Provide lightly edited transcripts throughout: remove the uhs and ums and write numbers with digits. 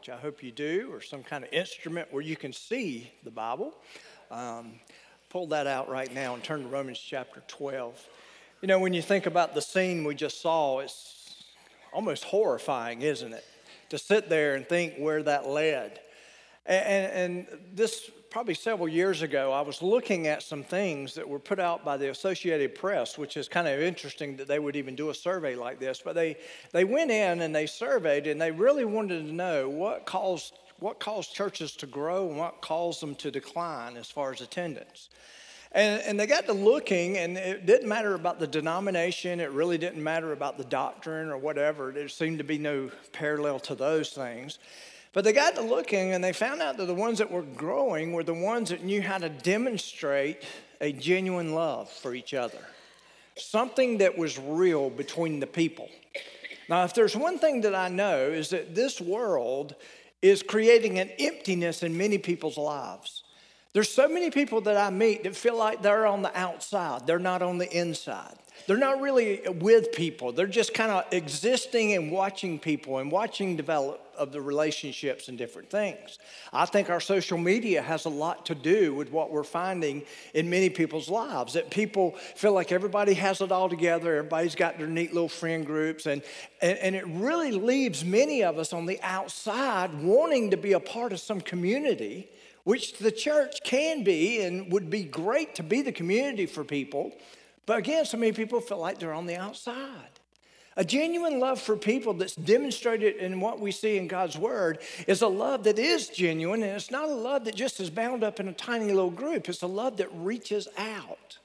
which I hope you do, or some kind of instrument where you can see the Bible, pull that out right now and turn to Romans chapter 12. You know, when you think about the scene we just saw, it's almost horrifying, isn't it? To sit there and think where that led. And this, probably several years ago, I was looking at some things that were put out by the Associated Press, which is kind of interesting that they would even do a survey like this. But they went in and they surveyed, and they really wanted to know what caused churches to grow and what caused them to decline as far as attendance. And they got to looking, and it didn't matter about the denomination. It really didn't matter about the doctrine or whatever. There seemed to be no parallel to those things. But they got to looking, and they found out that the ones that were growing were the ones that knew how to demonstrate a genuine love for each other, something that was real between the people. Now, if there's one thing that I know is that this world is creating an emptiness in many people's lives. There's so many people that I meet that feel like they're on the outside. They're not on the inside. They're not really with people. They're just kind of existing and watching people and watching develop of the relationships and different things. I think our social media has a lot to do with what we're finding in many people's lives, that people feel like everybody has it all together. Everybody's got their neat little friend groups. And it really leaves many of us on the outside wanting to be a part of some community, which the church can be and would be great to be the community for people. But again, so many people feel like they're on the outside. A genuine love for people that's demonstrated in what we see in God's Word is a love that is genuine, and it's not a love that just is bound up in a tiny little group. It's a love that reaches out.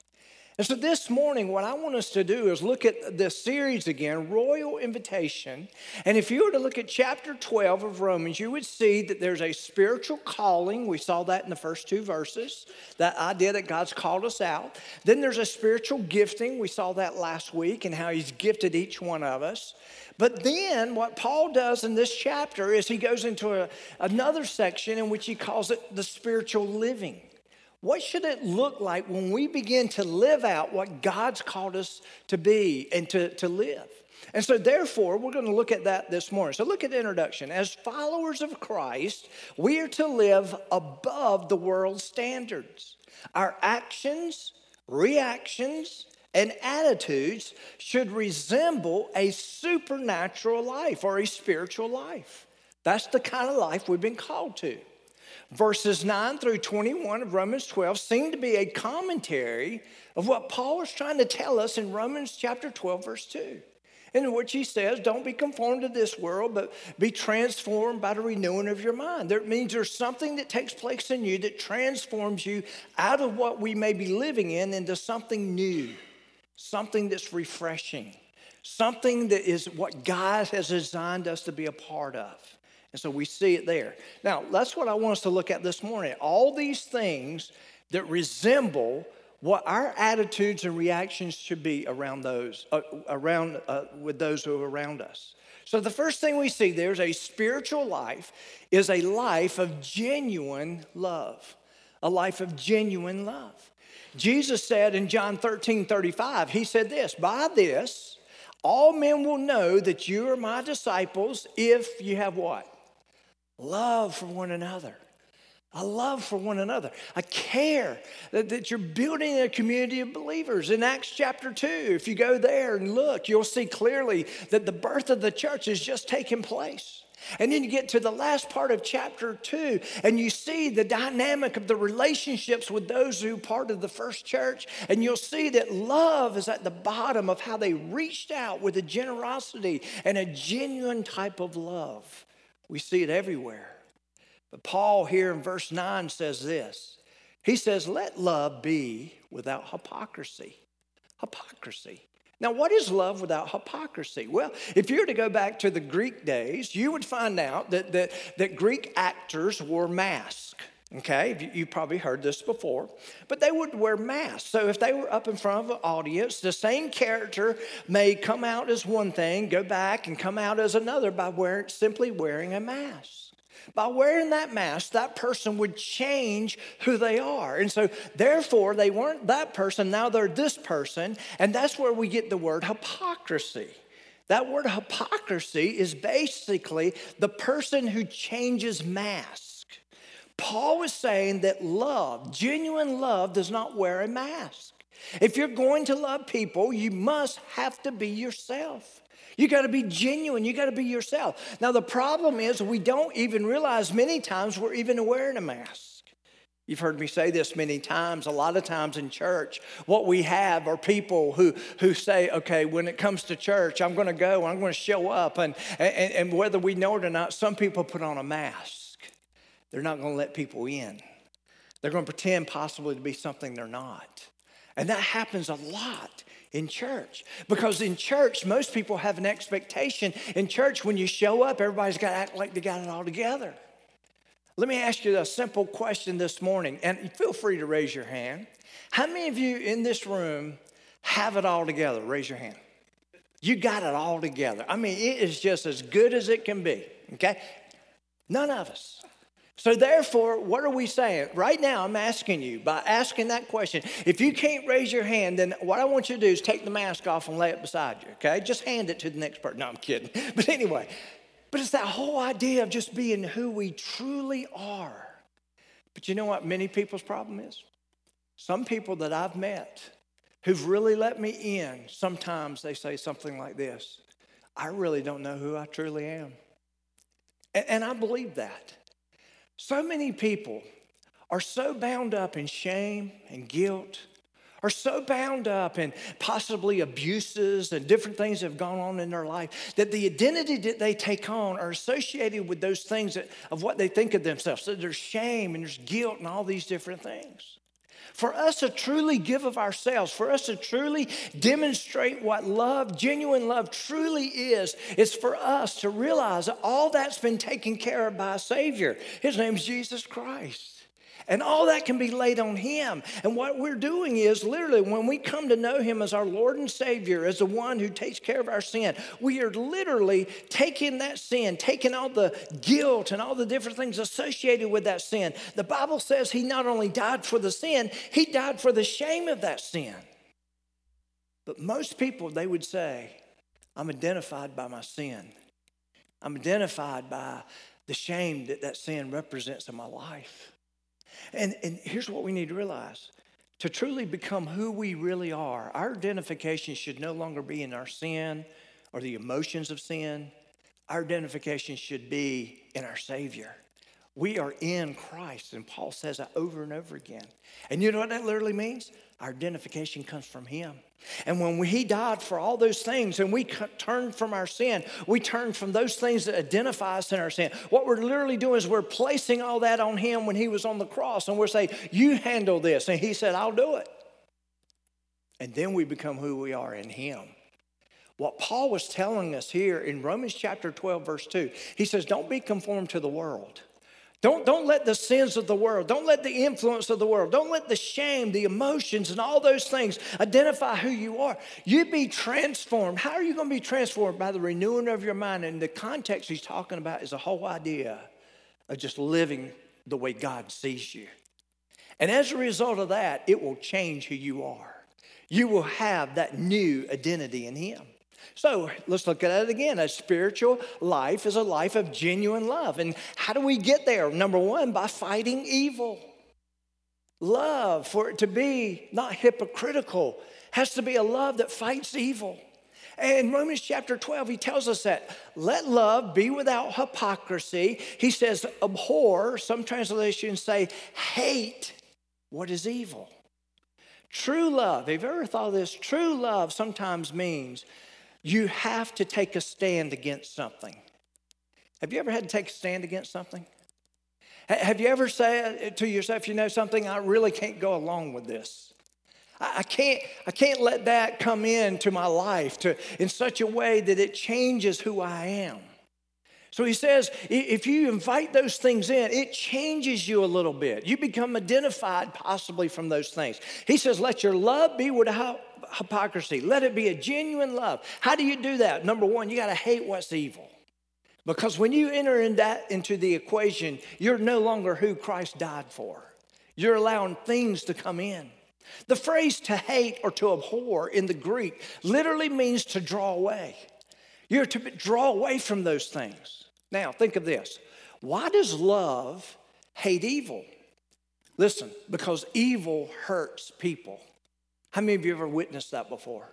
And so this morning, what I want us to do is look at this series again, Royal Invitation. And if you were to look at chapter 12 of Romans, you would see that there's a spiritual calling. We saw that in the first two verses, that idea that God's called us out. Then there's a spiritual gifting. We saw that last week and how he's gifted each one of us. But then what Paul does in this chapter is he goes into another section in which he calls it the spiritual living. What should it look like when we begin to live out what God's called us to be and to live? And so therefore, we're going to look at that this morning. So look at the introduction. As followers of Christ, we are to live above the world's standards. Our actions, reactions, and attitudes should resemble a supernatural life or a spiritual life. That's the kind of life we've been called to. Verses 9 through 21 of Romans 12 seem to be a commentary of what Paul is trying to tell us in Romans chapter 12, verse 2, in which he says, don't be conformed to this world, but be transformed by the renewing of your mind. That means there's something that takes place in you that transforms you out of what we may be living in into something new, something that's refreshing, something that is what God has designed us to be a part of. And so we see it there. Now, that's what I want us to look at this morning. All these things that resemble what our attitudes and reactions should be around those, with those who are around us. So the first thing we see there is a spiritual life is a life of genuine love, a life of genuine love. Jesus said in John 13:35, he said this, by this, all men will know that you are my disciples if you have what? Love for one another. A love for one another. A care that you're building a community of believers. In Acts chapter 2, if you go there and look, you'll see clearly that the birth of the church has just taken place. And then you get to the last part of chapter 2, and you see the dynamic of the relationships with those who part of the first church, and you'll see that love is at the bottom of how they reached out with a generosity and a genuine type of love. We see it everywhere. But Paul here in verse 9 says this. He says, let love be without hypocrisy. Hypocrisy. Now, what is love without hypocrisy? Well, if you were to go back to the Greek days, you would find out that Greek actors wore masks. Okay, you probably heard this before, but they would wear masks. So if they were up in front of an audience, the same character may come out as one thing, go back and come out as another by simply wearing a mask. By wearing that mask, that person would change who they are. And so, therefore, they weren't that person. Now they're this person. And that's where we get the word hypocrisy. That word hypocrisy is basically the person who changes mask. Paul was saying that love, genuine love, does not wear a mask. If you're going to love people, you must have to be yourself. You got to be genuine. You got to be yourself. Now, the problem is we don't even realize many times we're even wearing a mask. You've heard me say this many times. A lot of times in church, what we have are people who say, okay, when it comes to church, I'm going to go and I'm going to show up. And whether we know it or not, some people put on a mask. They're not going to let people in. They're going to pretend possibly to be something they're not. And that happens a lot in church, because in church, most people have an expectation. In church, when you show up, everybody's got to act like they got it all together. Let me ask you a simple question this morning, and feel free to raise your hand. How many of you in this room have it all together? Raise your hand. You got it all together. I mean, it is just as good as it can be, okay? None of us. So therefore, what are we saying? Right now, I'm asking you, by asking that question, if you can't raise your hand, then what I want you to do is take the mask off and lay it beside you, okay? Just hand it to the next person. No, I'm kidding. But anyway, but it's that whole idea of just being who we truly are. But you know what many people's problem is? Some people that I've met who've really let me in, sometimes they say something like this: I really don't know who I truly am. And I believe that. So many people are so bound up in shame and guilt, are so bound up in possibly abuses and different things that have gone on in their life, that the identity that they take on are associated with those things that, of what they think of themselves. So there's shame and there's guilt and all these different things. For us to truly give of ourselves, for us to truly demonstrate what love, genuine love, truly is for us to realize that all that's been taken care of by a Savior. His name is Jesus Christ. And all that can be laid on Him. And what we're doing is literally when we come to know Him as our Lord and Savior, as the one who takes care of our sin, we are literally taking that sin, taking all the guilt and all the different things associated with that sin. The Bible says He not only died for the sin, He died for the shame of that sin. But most people, they would say, I'm identified by my sin. I'm identified by the shame that sin represents in my life. And here's what we need to realize. To truly become who we really are, our identification should no longer be in our sin or the emotions of sin. Our identification should be in our Savior. We are in Christ, and Paul says that over and over again. And you know what that literally means? Our identification comes from Him. And when He died for all those things and we turn from our sin, we turn from those things that identify us in our sin. What we're literally doing is we're placing all that on Him when He was on the cross, and we're saying, you handle this. And He said, I'll do it. And then we become who we are in Him. What Paul was telling us here in Romans chapter 12, verse 2, he says, don't be conformed to the world. Don't let the sins of the world, don't let the influence of the world, don't let the shame, the emotions, and all those things identify who you are. You be transformed. How are you going to be transformed? By the renewing of your mind. And the context he's talking about is the whole idea of just living the way God sees you. And as a result of that, it will change who you are. You will have that new identity in Him. So let's look at it again. A spiritual life is a life of genuine love. And how do we get there? Number one, by fighting evil. Love, for it to be not hypocritical, has to be a love that fights evil. And in Romans chapter 12, he tells us that. Let love be without hypocrisy. He says abhor, some translations say hate what is evil. True love, have you ever thought of this? True love sometimes means you have to take a stand against something. Have you ever had to take a stand against something? Have you ever said to yourself, you know something, I really can't go along with this. I can't let that come into my life in such a way that it changes who I am. So he says, if you invite those things in, it changes you a little bit. You become identified possibly from those things. He says, let your love be without hypocrisy. Let it be a genuine love. How do you do that? Number one, you got to hate what's evil. Because when you enter into the equation, you're no longer who Christ died for. You're allowing things to come in. The phrase to hate or to abhor in the Greek literally means to draw away. You're to draw away from those things. Now, think of this. Why does love hate evil? Listen, because evil hurts people. How many of you ever witnessed that before?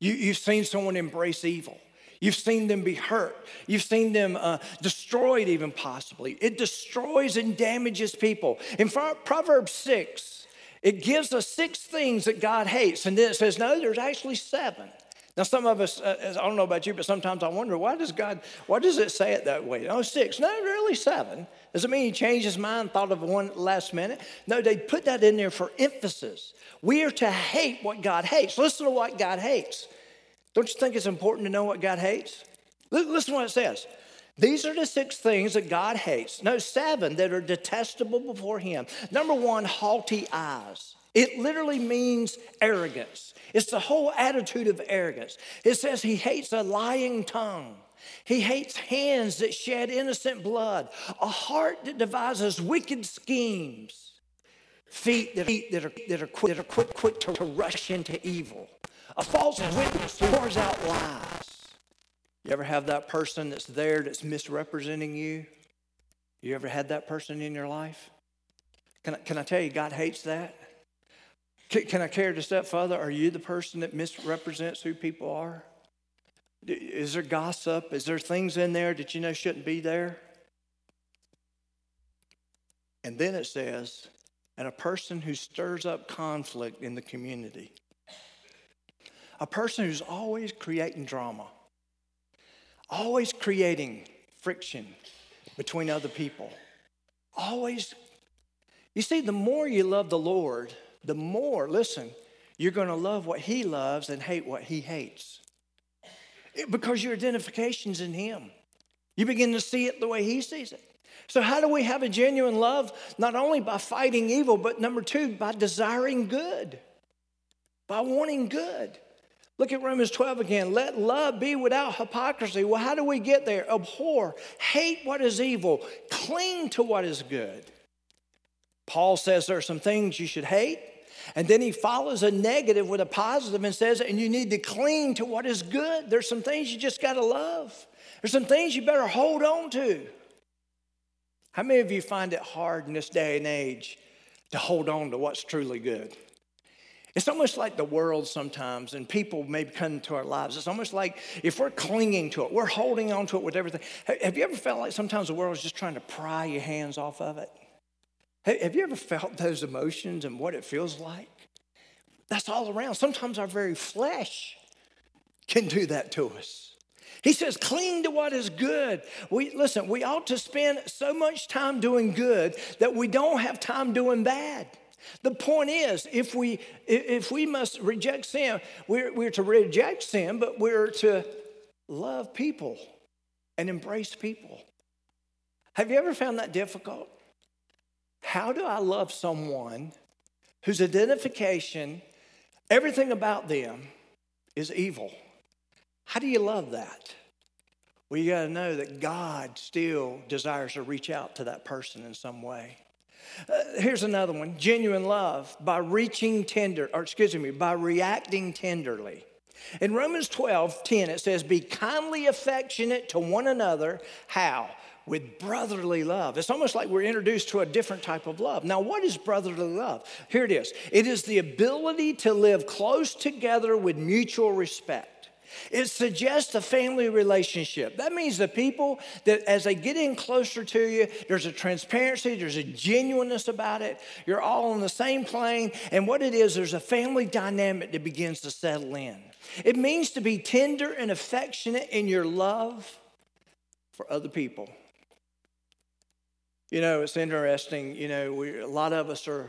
You've seen someone embrace evil. You've seen them be hurt. You've seen them destroyed even possibly. It destroys and damages people. In Proverbs 6, it gives us 6 things that God hates. And then it says, no, there's actually 7. Now, some of us, I don't know about you, but sometimes I wonder, why does it say it that way? No, 6. No, really 7. Does it mean he changed his mind, thought of one last minute? No, they put that in there for emphasis. We are to hate what God hates. Listen to what God hates. Don't you think it's important to know what God hates? Listen to what it says. These are the 6 things that God hates. No, 7 that are detestable before him. Number 1, haughty eyes. It literally means arrogance. It's the whole attitude of arrogance. It says he hates a lying tongue. He hates hands that shed innocent blood, a heart that devises wicked schemes, feet that are quick to rush into evil, a false witness who pours out lies. You ever have that person that's there that's misrepresenting you? You ever had that person in your life? Can I tell you, God hates that? Can I carry it a step further? Are you the person that misrepresents who people are? Is there gossip? Is there things in there that you know shouldn't be there? And then it says, and a person who stirs up conflict in the community. A person who's always creating drama, always creating friction between other people. Always. You see, the more you love the Lord, the more, listen, you're going to love what he loves and hate what he hates. Because your identification's in him. You begin to see it the way he sees it. So how do we have a genuine love? Not only by fighting evil, but number 2, by desiring good, by wanting good. Look at Romans 12 again. Let love be without hypocrisy. Well, how do we get there? Abhor, hate what is evil, cling to what is good. Paul says there are some things you should hate. And then he follows a negative with a positive and says, and you need to cling to what is good. There's some things you just got to love. There's some things you better hold on to. How many of you find it hard in this day and age to hold on to what's truly good? It's almost like the world sometimes, and people may come into our lives. It's almost like if we're clinging to it, we're holding on to it with everything. Have you ever felt like sometimes the world is just trying to pry your hands off of it? Have you ever felt those emotions and what it feels like? That's all around. Sometimes our very flesh can do that to us. He says, cling to what is good. We ought to spend so much time doing good that we don't have time doing bad. The point is, if we must reject sin, we're to reject sin, but we're to love people and embrace people. Have you ever found that difficult? How do I love someone whose identification, everything about them is evil? How do you love that? Well, you got to know that God still desires to reach out to that person in some way. Here's another one, genuine love by reacting tenderly. In Romans 12:10, it says, be kindly affectionate to one another. How? With brotherly love. It's almost like we're introduced to a different type of love. Now, what is brotherly love? Here it is. It is the ability to live close together with mutual respect. It suggests a family relationship. That means the people that as they get in closer to you, there's a transparency, there's a genuineness about it. You're all on the same plane. And what it is, there's a family dynamic that begins to settle in. It means to be tender and affectionate in your love for other people. You know, it's interesting, you know, a lot of us are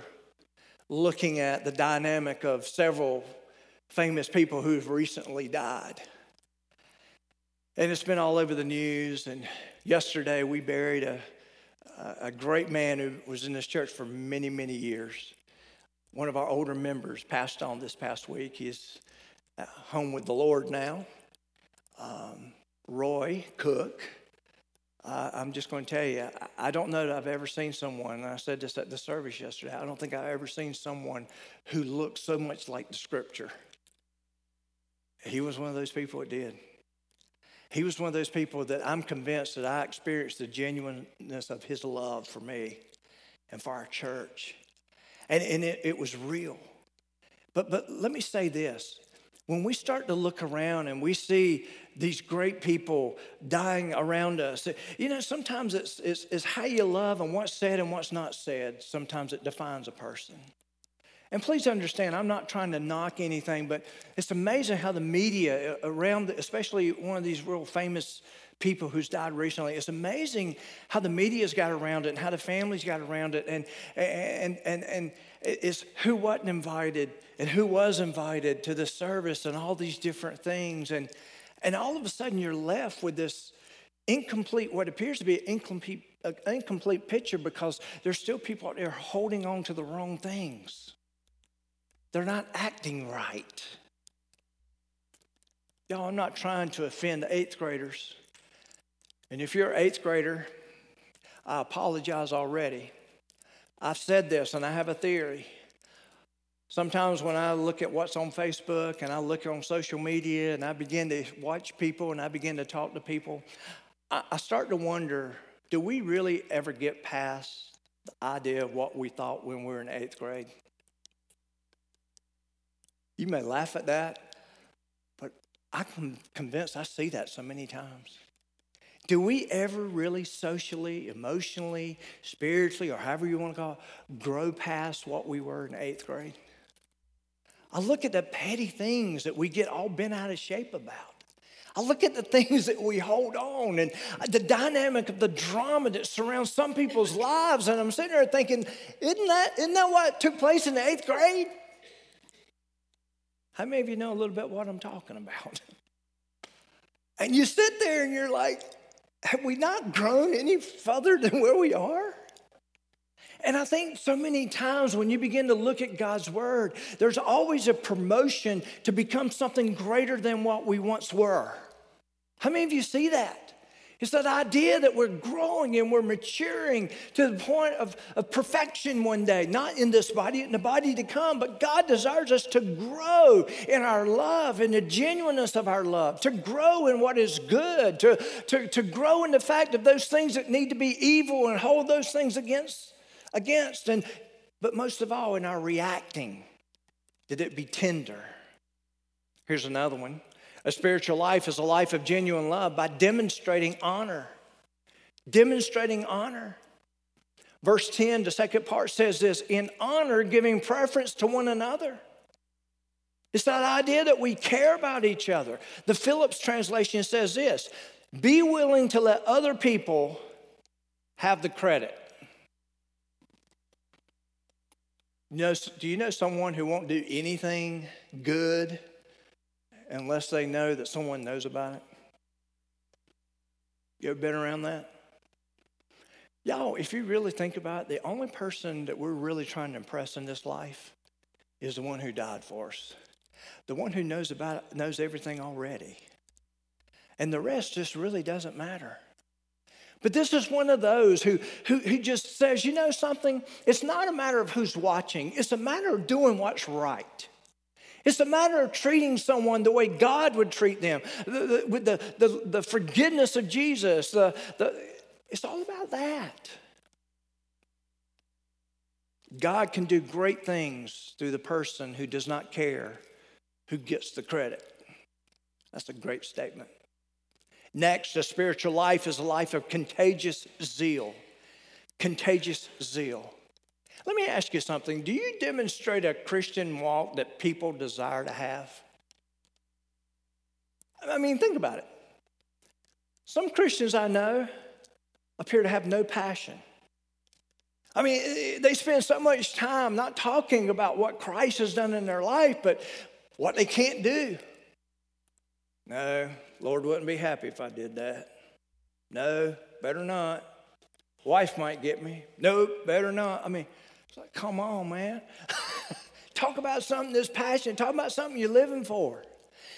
looking at the dynamic of several famous people who've recently died. And it's been all over the news. And yesterday we buried a great man who was in this church for many, many years. One of our older members passed on this past week. He's home with the Lord now. Roy Cook. I'm just going to tell you, I don't know that I've ever seen someone, and I said this at the service yesterday, I don't think I've ever seen someone who looked so much like the Scripture. He was one of those people that did. He was one of those people that I'm convinced that I experienced the genuineness of his love for me and for our church. And it was real. But let me say this. When we start to look around and we see these great people dying around us, you know, sometimes it's how you love and what's said and what's not said. Sometimes it defines a person. And please understand, I'm not trying to knock anything, but it's amazing how the media around, especially one of these real famous people who's died recently, it's amazing how the media's got around it and how the families got around it, and it's who wasn't invited and who was invited to the service and all these different things, and all of a sudden you're left with this incomplete, what appears to be an incomplete picture, because there's still people out there holding on to the wrong things. They're not acting right. Y'all, I'm not trying to offend the eighth graders. And if you're an eighth grader, I apologize already. I've said this, and I have a theory. Sometimes when I look at what's on Facebook and I look on social media and I begin to watch people and I begin to talk to people, I start to wonder, do we really ever get past the idea of what we thought when we were in eighth grade? You may laugh at that, but I'm convinced I see that so many times. Do we ever really socially, emotionally, spiritually, or however you want to call it, grow past what we were in eighth grade? I look at the petty things that we get all bent out of shape about. I look at the things that we hold on and the dynamic of the drama that surrounds some people's lives, and I'm sitting there thinking, isn't that what took place in the eighth grade? How many of you know a little bit what I'm talking about? And you sit there and you're like, have we not grown any further than where we are? And I think so many times when you begin to look at God's word, there's always a promotion to become something greater than what we once were. How many of you see that? It's that idea that we're growing and we're maturing to the point of perfection one day, not in this body, in the body to come, but God desires us to grow in our love, in the genuineness of our love, to grow in what is good, to grow in the fact of those things that need to be evil and hold those things against. And but most of all, in our reacting, that it be tender. Here's another one. A spiritual life is a life of genuine love by demonstrating honor. Demonstrating honor. Verse 10, the second part says this, in honor, giving preference to one another. It's that idea that we care about each other. The Phillips translation says this, be willing to let other people have the credit. Do you know someone who won't do anything good unless they know that someone knows about it? You ever been around that? Y'all, if you really think about it, the only person that we're really trying to impress in this life is the one who died for us. The one who knows about it knows everything already. And the rest just really doesn't matter. But this is one of those who just says, you know something? It's not a matter of who's watching. It's a matter of doing what's right. It's a matter of treating someone the way God would treat them, with the forgiveness of Jesus. It's all about that. God can do great things through the person who does not care who gets the credit. That's a great statement. Next, a spiritual life is a life of contagious zeal. Contagious zeal. Let me ask you something. Do you demonstrate a Christian walk that people desire to have? I mean, think about it. Some Christians I know appear to have no passion. I mean, they spend so much time not talking about what Christ has done in their life, but what they can't do. No, Lord wouldn't be happy if I did that. No, better not. Wife might get me. Nope, better not. I mean, it's like, come on, man. Talk about something that's passionate. Talk about something you're living for.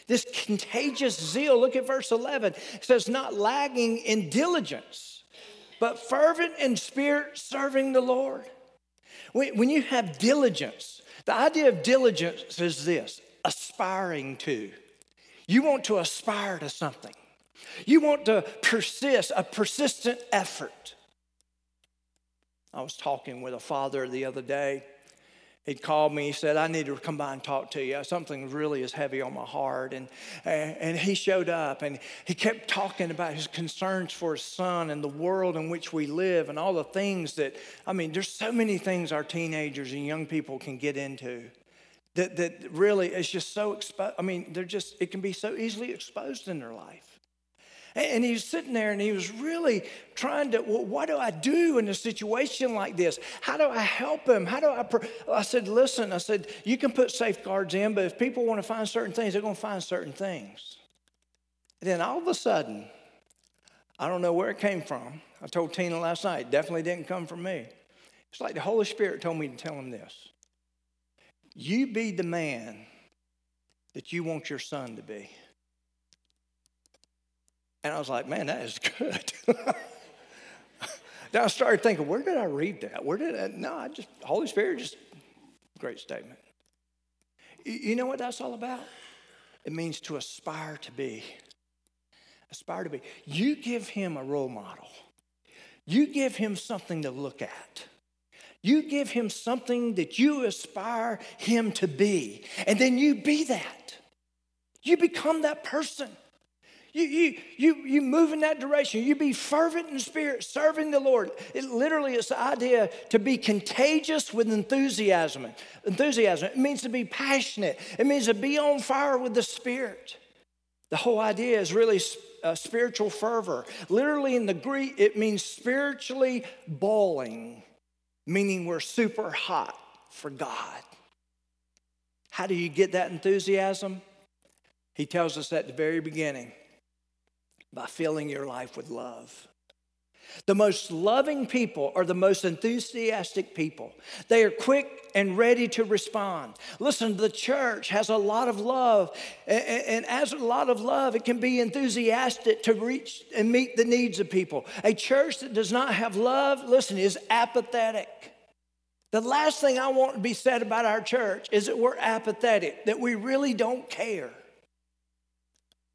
This contagious zeal. Look at verse 11. It says, not lagging in diligence, but fervent in spirit, serving the Lord. When you have diligence, the idea of diligence is this, aspiring to. You want to aspire to something. You want to persist, a persistent effort. I was talking with a father the other day. He called me, he said, I need to come by and talk to you. Something really is heavy on my heart. And he showed up, and he kept talking about his concerns for his son and the world in which we live and all the things that, I mean, there's so many things our teenagers and young people can get into that really is just so exposed. I mean, it can be so easily exposed in their life. And he was sitting there, and he was really trying to, well, what do I do in a situation like this? How do I help him? How do I said, listen, I said, you can put safeguards in, but if people want to find certain things, they're going to find certain things. And then all of a sudden, I don't know where it came from. I told Tina last night, it definitely didn't come from me. It's like the Holy Spirit told me to tell him this. You be the man that you want your son to be. And I was like, man, that is good. Then I started thinking, where did I read that? Holy Spirit, just great statement. You know what that's all about? It means to aspire to be. Aspire to be. You give him a role model. You give him something to look at. You give him something that you aspire him to be. And then you be that. You become that person. You move in that direction. You be fervent in spirit, serving the Lord. It's the idea to be contagious with enthusiasm. Enthusiasm. It means to be passionate. It means to be on fire with the Spirit. The whole idea is really spiritual fervor. Literally in the Greek, it means spiritually boiling, meaning we're super hot for God. How do you get that enthusiasm? He tells us at the very beginning. By filling your life with love. The most loving people are the most enthusiastic people. They are quick and ready to respond. Listen, the church has a lot of love, and as a lot of love, it can be enthusiastic to reach and meet the needs of people. A church that does not have love, listen, is apathetic. The last thing I want to be said about our church is that we're apathetic, that we really don't care.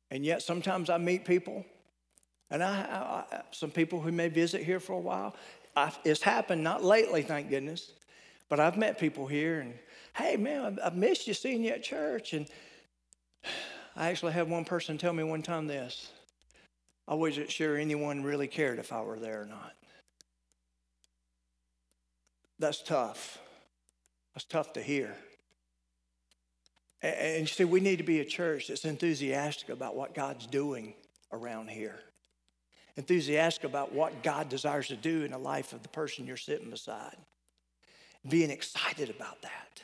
And yet sometimes I meet people, and I some people who may visit here for a while. It's happened, not lately, thank goodness, but I've met people here, and, hey, man, I missed you, seeing you at church. And I actually had one person tell me one time this. I wasn't sure anyone really cared if I were there or not. That's tough. That's tough to hear. And you see, we need to be a church that's enthusiastic about what God's doing around here. Enthusiastic about what God desires to do in the life of the person you're sitting beside. Being excited about that.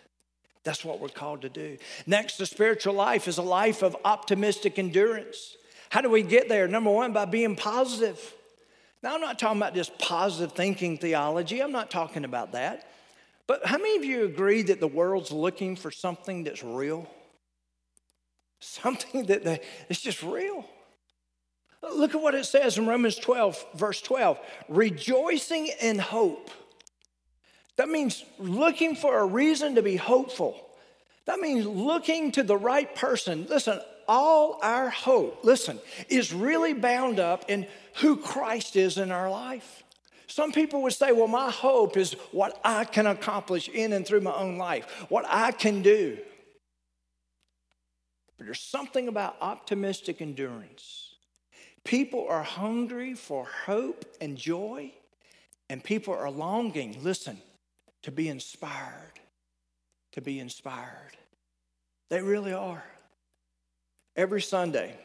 That's what we're called to do. Next, the spiritual life is a life of optimistic endurance. How do we get there? Number one, by being positive. Now, I'm not talking about just positive thinking theology. I'm not talking about that. But how many of you agree that the world's looking for something that's real? Something it's just real. Look at what it says in Romans 12, verse 12. Rejoicing in hope. That means looking for a reason to be hopeful. That means looking to the right person. Listen, all our hope, is really bound up in who Christ is in our life. Some people would say, well, my hope is what I can accomplish in and through my own life, what I can do. But there's something about optimistic endurance. People are hungry for hope and joy, and people are longing, to be inspired, They really are. Every Sunday,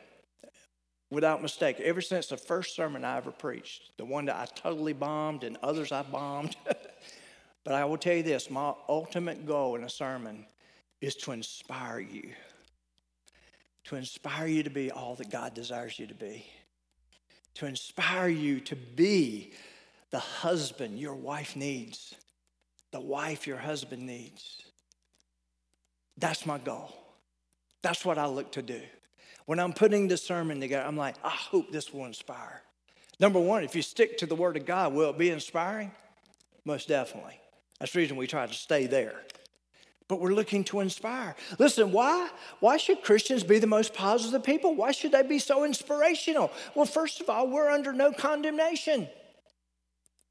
without mistake, ever since the first sermon I ever preached, the one that I totally bombed and others I bombed. But I will tell you this, my ultimate goal in a sermon is to inspire you to be all that God desires you to inspire you to be the husband your wife needs, the wife your husband needs. That's my goal. That's what I look to do. When I'm putting this sermon together, I'm like, I hope this will inspire. Number one, if you stick to the Word of God, will it be inspiring? Most definitely. That's the reason we try to stay there. but we're looking to inspire. Listen, why? Why should Christians be the most positive people? Why should they be so inspirational? Well, first of all, we're under no condemnation.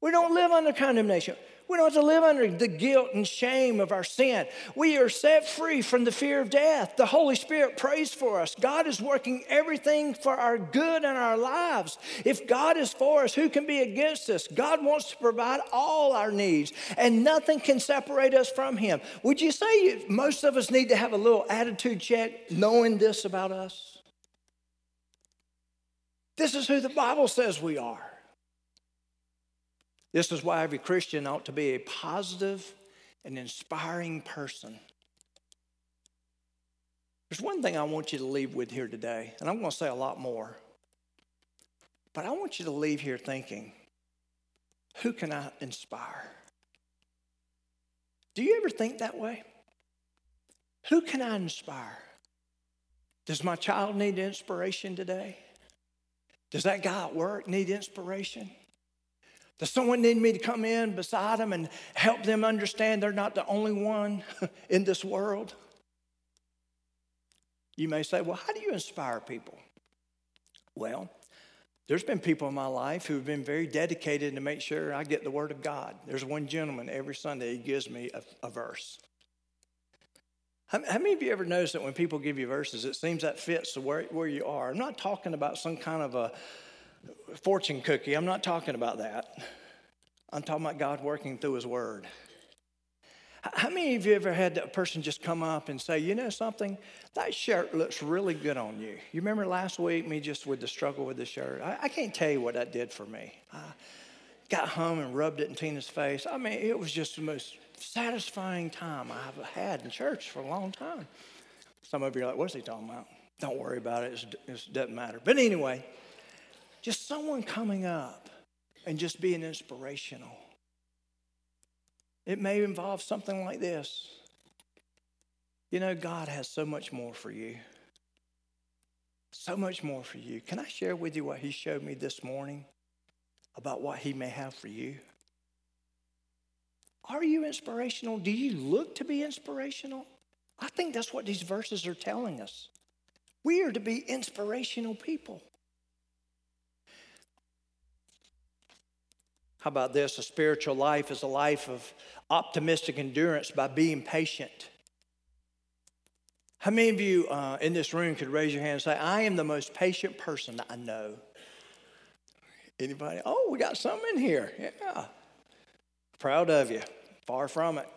We don't live under condemnation. We don't have to live under the guilt and shame of our sin. We are set free from the fear of death. The Holy Spirit prays for us. God is working everything for our good in our lives. If God is for us, who can be against us? God wants to provide all our needs, and nothing can separate us from Him. Would you say most of us need to have a little attitude check knowing this about us? This is who the Bible says we are. This is why every Christian ought to be a positive and inspiring person. There's one thing I want you to leave with here today, and I'm going to say a lot more. But I want you to leave here thinking, who can I inspire? Do you ever think that way? Who can I inspire? Does my child need inspiration today? Does that guy at work need inspiration? Does someone need me to come in beside them and help them understand they're not the only one in this world? You may say, well, how do you inspire people? Well, there's been people in my life who have been very dedicated to make sure I get the Word of God. There's one gentleman every Sunday, he gives me a verse. How many of you ever noticed that when people give you verses, it seems that fits to where you are? I'm not talking about some kind of a fortune cookie. I'm not talking about that. I'm talking about God working through His Word. How many of you ever had a person just come up and say, you know something? That shirt looks really good on you. You remember last week, me just with the struggle with the shirt? I can't tell you what that did for me. I got home and rubbed it in Tina's face. I mean, it was just the most satisfying time I've had in church for a long time. Some of you are like, what's he talking about? Don't worry about it. It doesn't matter. But anyway, just someone coming up and just being inspirational. It may involve something like this. You know, God has so much more for you. So much more for you. Can I share with you what He showed me this morning about what He may have for you? Are you inspirational? Do you look to be inspirational? I think that's what these verses are telling us. We are to be inspirational people. How about this? A spiritual life is a life of optimistic endurance by being patient. How many of you in this room could raise your hand and say, I am the most patient person that I know? Anybody? Oh, we got some in here. Yeah. Proud of you. Far from it.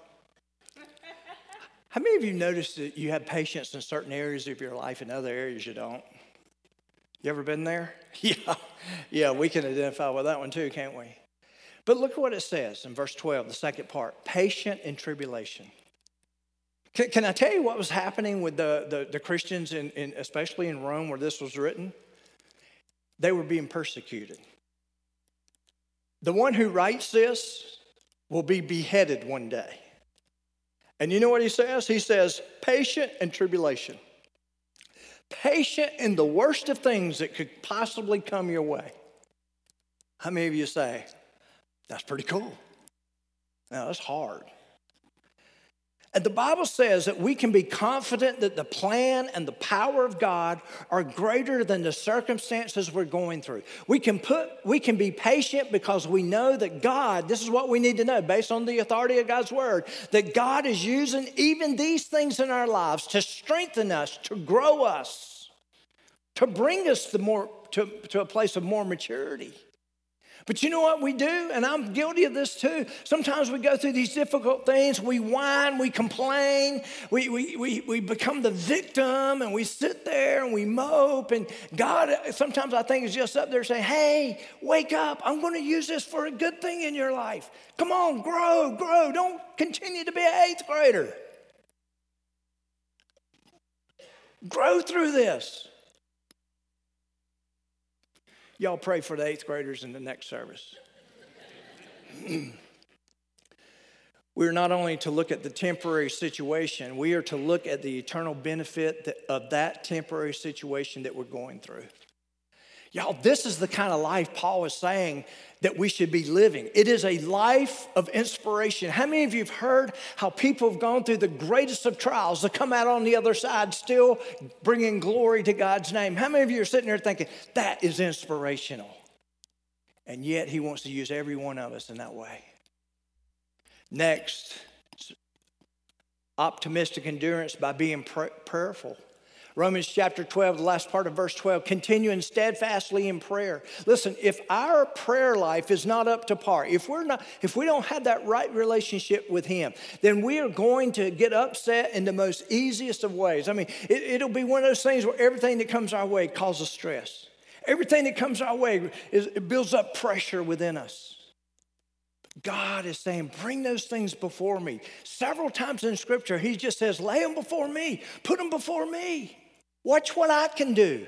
How many of you noticed that you have patience in certain areas of your life and other areas you don't? You ever been there? Yeah, we can identify with that one too, can't we? But look at what it says in verse 12, the second part, patient in tribulation. Can I tell you what was happening with the Christians, especially in Rome where this was written? They were being persecuted. The one who writes this will be beheaded one day. And you know what he says? He says, patient in tribulation. Patient in the worst of things that could possibly come your way. How many of you say, that's pretty cool? Now, that's hard. And the Bible says that we can be confident that the plan and the power of God are greater than the circumstances we're going through. We can be patient because we know that God, this is what we need to know based on the authority of God's Word, that God is using even these things in our lives to strengthen us, to grow us, to bring us to a place of more maturity. But you know what we do? And I'm guilty of this too. Sometimes we go through these difficult things. We whine, we complain, we become the victim, and we sit there and we mope. And God, sometimes I think, is just up there saying, hey, wake up. I'm going to use this for a good thing in your life. Come on, grow. Don't continue to be an eighth grader. Grow through this. Y'all pray for the eighth graders in the next service. We're not only to look at the temporary situation, we are to look at the eternal benefit of that temporary situation that we're going through. Y'all, this is the kind of life Paul is saying that we should be living. It is a life of inspiration. How many of you have heard how people have gone through the greatest of trials to come out on the other side still bringing glory to God's name? How many of you are sitting there thinking, that is inspirational? And yet he wants to use every one of us in that way. Next, optimistic endurance by being prayerful. Romans chapter 12, the last part of verse 12, continuing steadfastly in prayer. Listen, if our prayer life is not up to par, if we don't have that right relationship with him, then we are going to get upset in the most easiest of ways. I mean, it'll be one of those things where everything that comes our way causes stress. Everything that comes our way it builds up pressure within us. God is saying, bring those things before me. Several times in Scripture, he just says, lay them before me. Put them before me. Watch what I can do.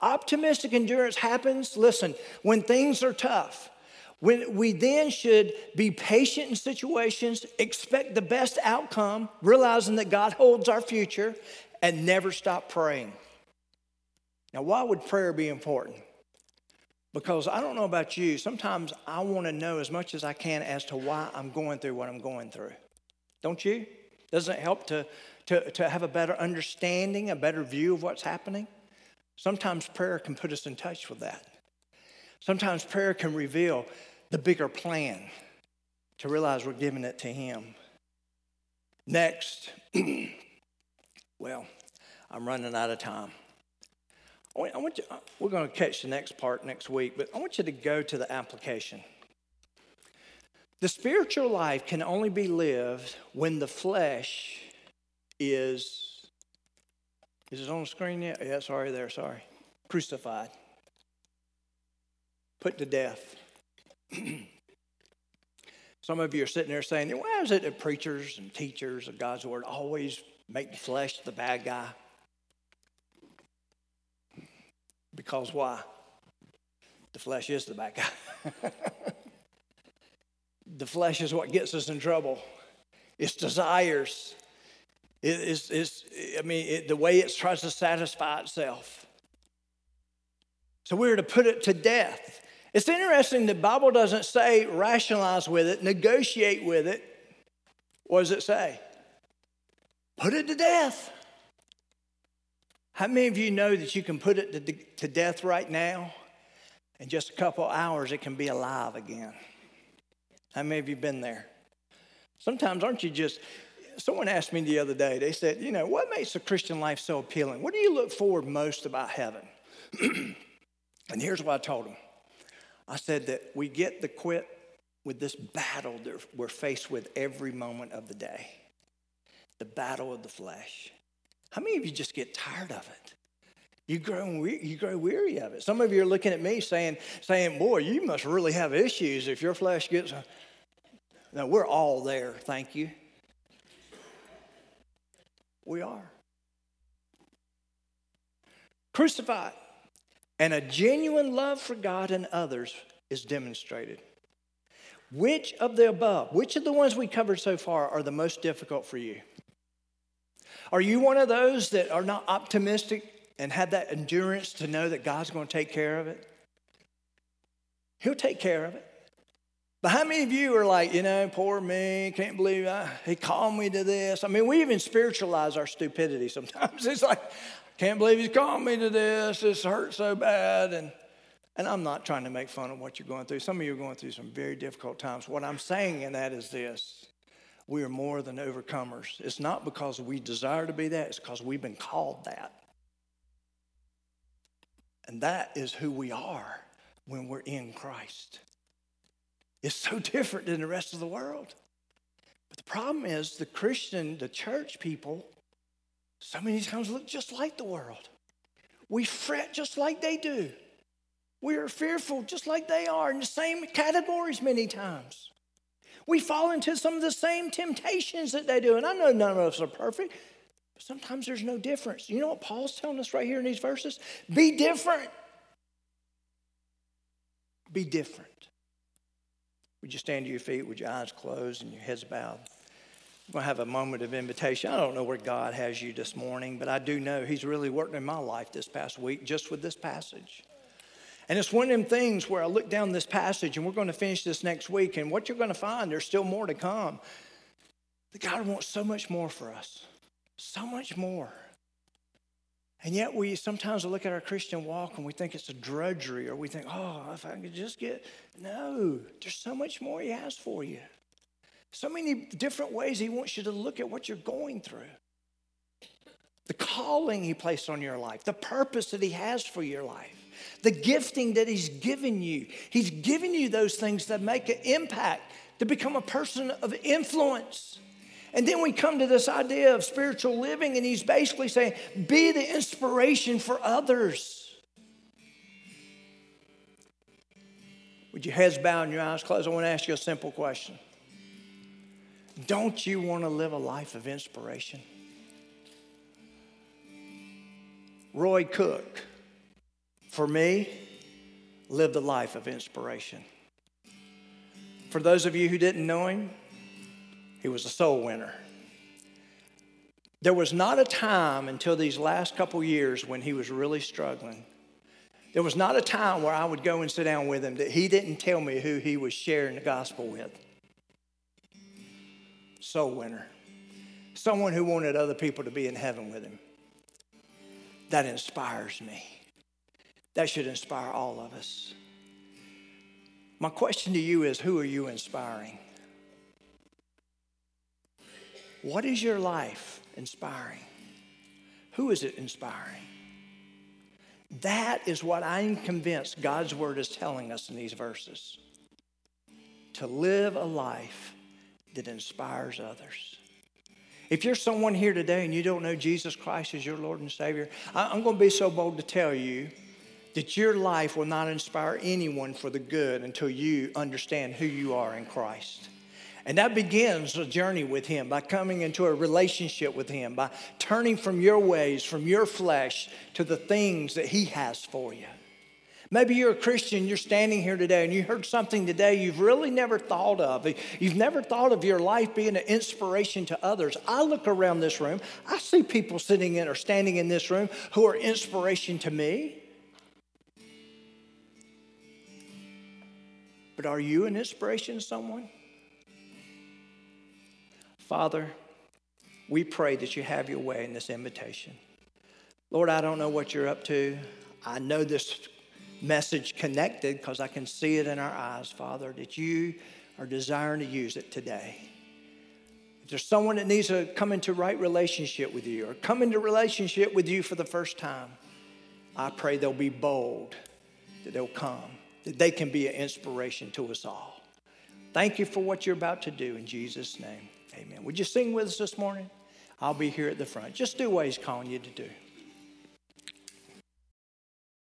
Optimistic endurance happens, listen, when things are tough. When we then should be patient in situations, expect the best outcome, realizing that God holds our future, and never stop praying. Now, why would prayer be important? Because I don't know about you, sometimes I want to know as much as I can as to why I'm going through what I'm going through. Don't you? Doesn't it help to have a better understanding, a better view of what's happening? Sometimes prayer can put us in touch with that. Sometimes prayer can reveal the bigger plan to realize we're giving it to him. Next, well, I'm running out of time. I want you, we're going to catch the next part next week, but I want you to go to the application. The spiritual life can only be lived when the flesh is it on the screen yet? Yeah, it's already there, sorry. Crucified. Put to death. Some of you are sitting there saying, why is it that preachers and teachers of God's word always make the flesh the bad guy? Because why? The flesh is the bad guy. The flesh is what gets us in trouble. Its desires. The way it tries to satisfy itself. So we're to put it to death. It's interesting the Bible doesn't say rationalize with it, negotiate with it. What does it say? Put it to death. How many of you know that you can put it to death right now? In just a couple hours, it can be alive again. How many of you been there? Sometimes aren't you just, someone asked me the other day, they said, what makes the Christian life so appealing? What do you look forward most about heaven? And here's what I told them. I said that we get to quit with this battle that we're faced with every moment of the day. The battle of the flesh. How many of you just get tired of it? You grow weary of it. Some of you are looking at me saying, boy, you must really have issues if your flesh gets... No, we're all there, thank you. We are. Crucified. And a genuine love for God and others is demonstrated. Which of the above, which of the ones we covered so far are the most difficult for you? Are you one of those that are not optimistic and have that endurance to know that God's going to take care of it? He'll take care of it. But how many of you are like, poor me, can't believe he called me to this. I mean, we even spiritualize our stupidity sometimes. It's like, can't believe he's called me to this. This hurts so bad. And I'm not trying to make fun of what you're going through. Some of you are going through some very difficult times. What I'm saying in that is this. We are more than overcomers. It's not because we desire to be that. It's because we've been called that. And that is who we are when we're in Christ. It's so different than the rest of the world. But the problem is the church people, so many times look just like the world. We fret just like they do. We are fearful just like they are in the same categories many times. We fall into some of the same temptations that they do. And I know none of us are perfect, but sometimes there's no difference. You know what Paul's telling us right here in these verses? Be different. Be different. Would you stand to your feet with your eyes closed and your heads bowed? We're going to have a moment of invitation. I don't know where God has you this morning, but I do know he's really working in my life this past week just with this passage. And it's one of them things where I look down this passage, and we're going to finish this next week, and what you're going to find, there's still more to come. That God wants so much more for us, so much more. And yet we sometimes look at our Christian walk and we think it's a drudgery, or we think, oh, if I could just get, no, there's so much more he has for you. So many different ways he wants you to look at what you're going through. The calling he placed on your life, the purpose that he has for your life, the gifting that he's given you. He's given you those things that make an impact, to become a person of influence. And then we come to this idea of spiritual living, and he's basically saying, be the inspiration for others. With your heads bowed and your eyes closed, I want to ask you a simple question. Don't you want to live a life of inspiration? Roy Cook, for me, lived a life of inspiration. For those of you who didn't know him, he was a soul winner. There was not a time until these last couple years when he was really struggling. There was not a time where I would go and sit down with him that he didn't tell me who he was sharing the gospel with. Soul winner. Someone who wanted other people to be in heaven with him. That inspires me. That should inspire all of us. My question to you is, who are you inspiring? What is your life inspiring? Who is it inspiring? That is what I'm convinced God's word is telling us in these verses. To live a life that inspires others. If you're someone here today and you don't know Jesus Christ as your Lord and Savior, I'm going to be so bold to tell you that your life will not inspire anyone for the good until you understand who you are in Christ. And that begins a journey with him by coming into a relationship with him, by turning from your ways, from your flesh, to the things that he has for you. Maybe you're a Christian, you're standing here today, and you heard something today you've really never thought of. You've never thought of your life being an inspiration to others. I look around this room, I see people sitting in or standing in this room who are inspiration to me. But are you an inspiration to someone? Father, we pray that you have your way in this invitation. Lord, I don't know what you're up to. I know this message connected because I can see it in our eyes, Father, that you are desiring to use it today. If there's someone that needs to come into right relationship with you or come into relationship with you for the first time, I pray they'll be bold, that they'll come, that they can be an inspiration to us all. Thank you for what you're about to do in Jesus' name. Amen. Would you sing with us this morning? I'll be here at the front. Just do what he's calling you to do.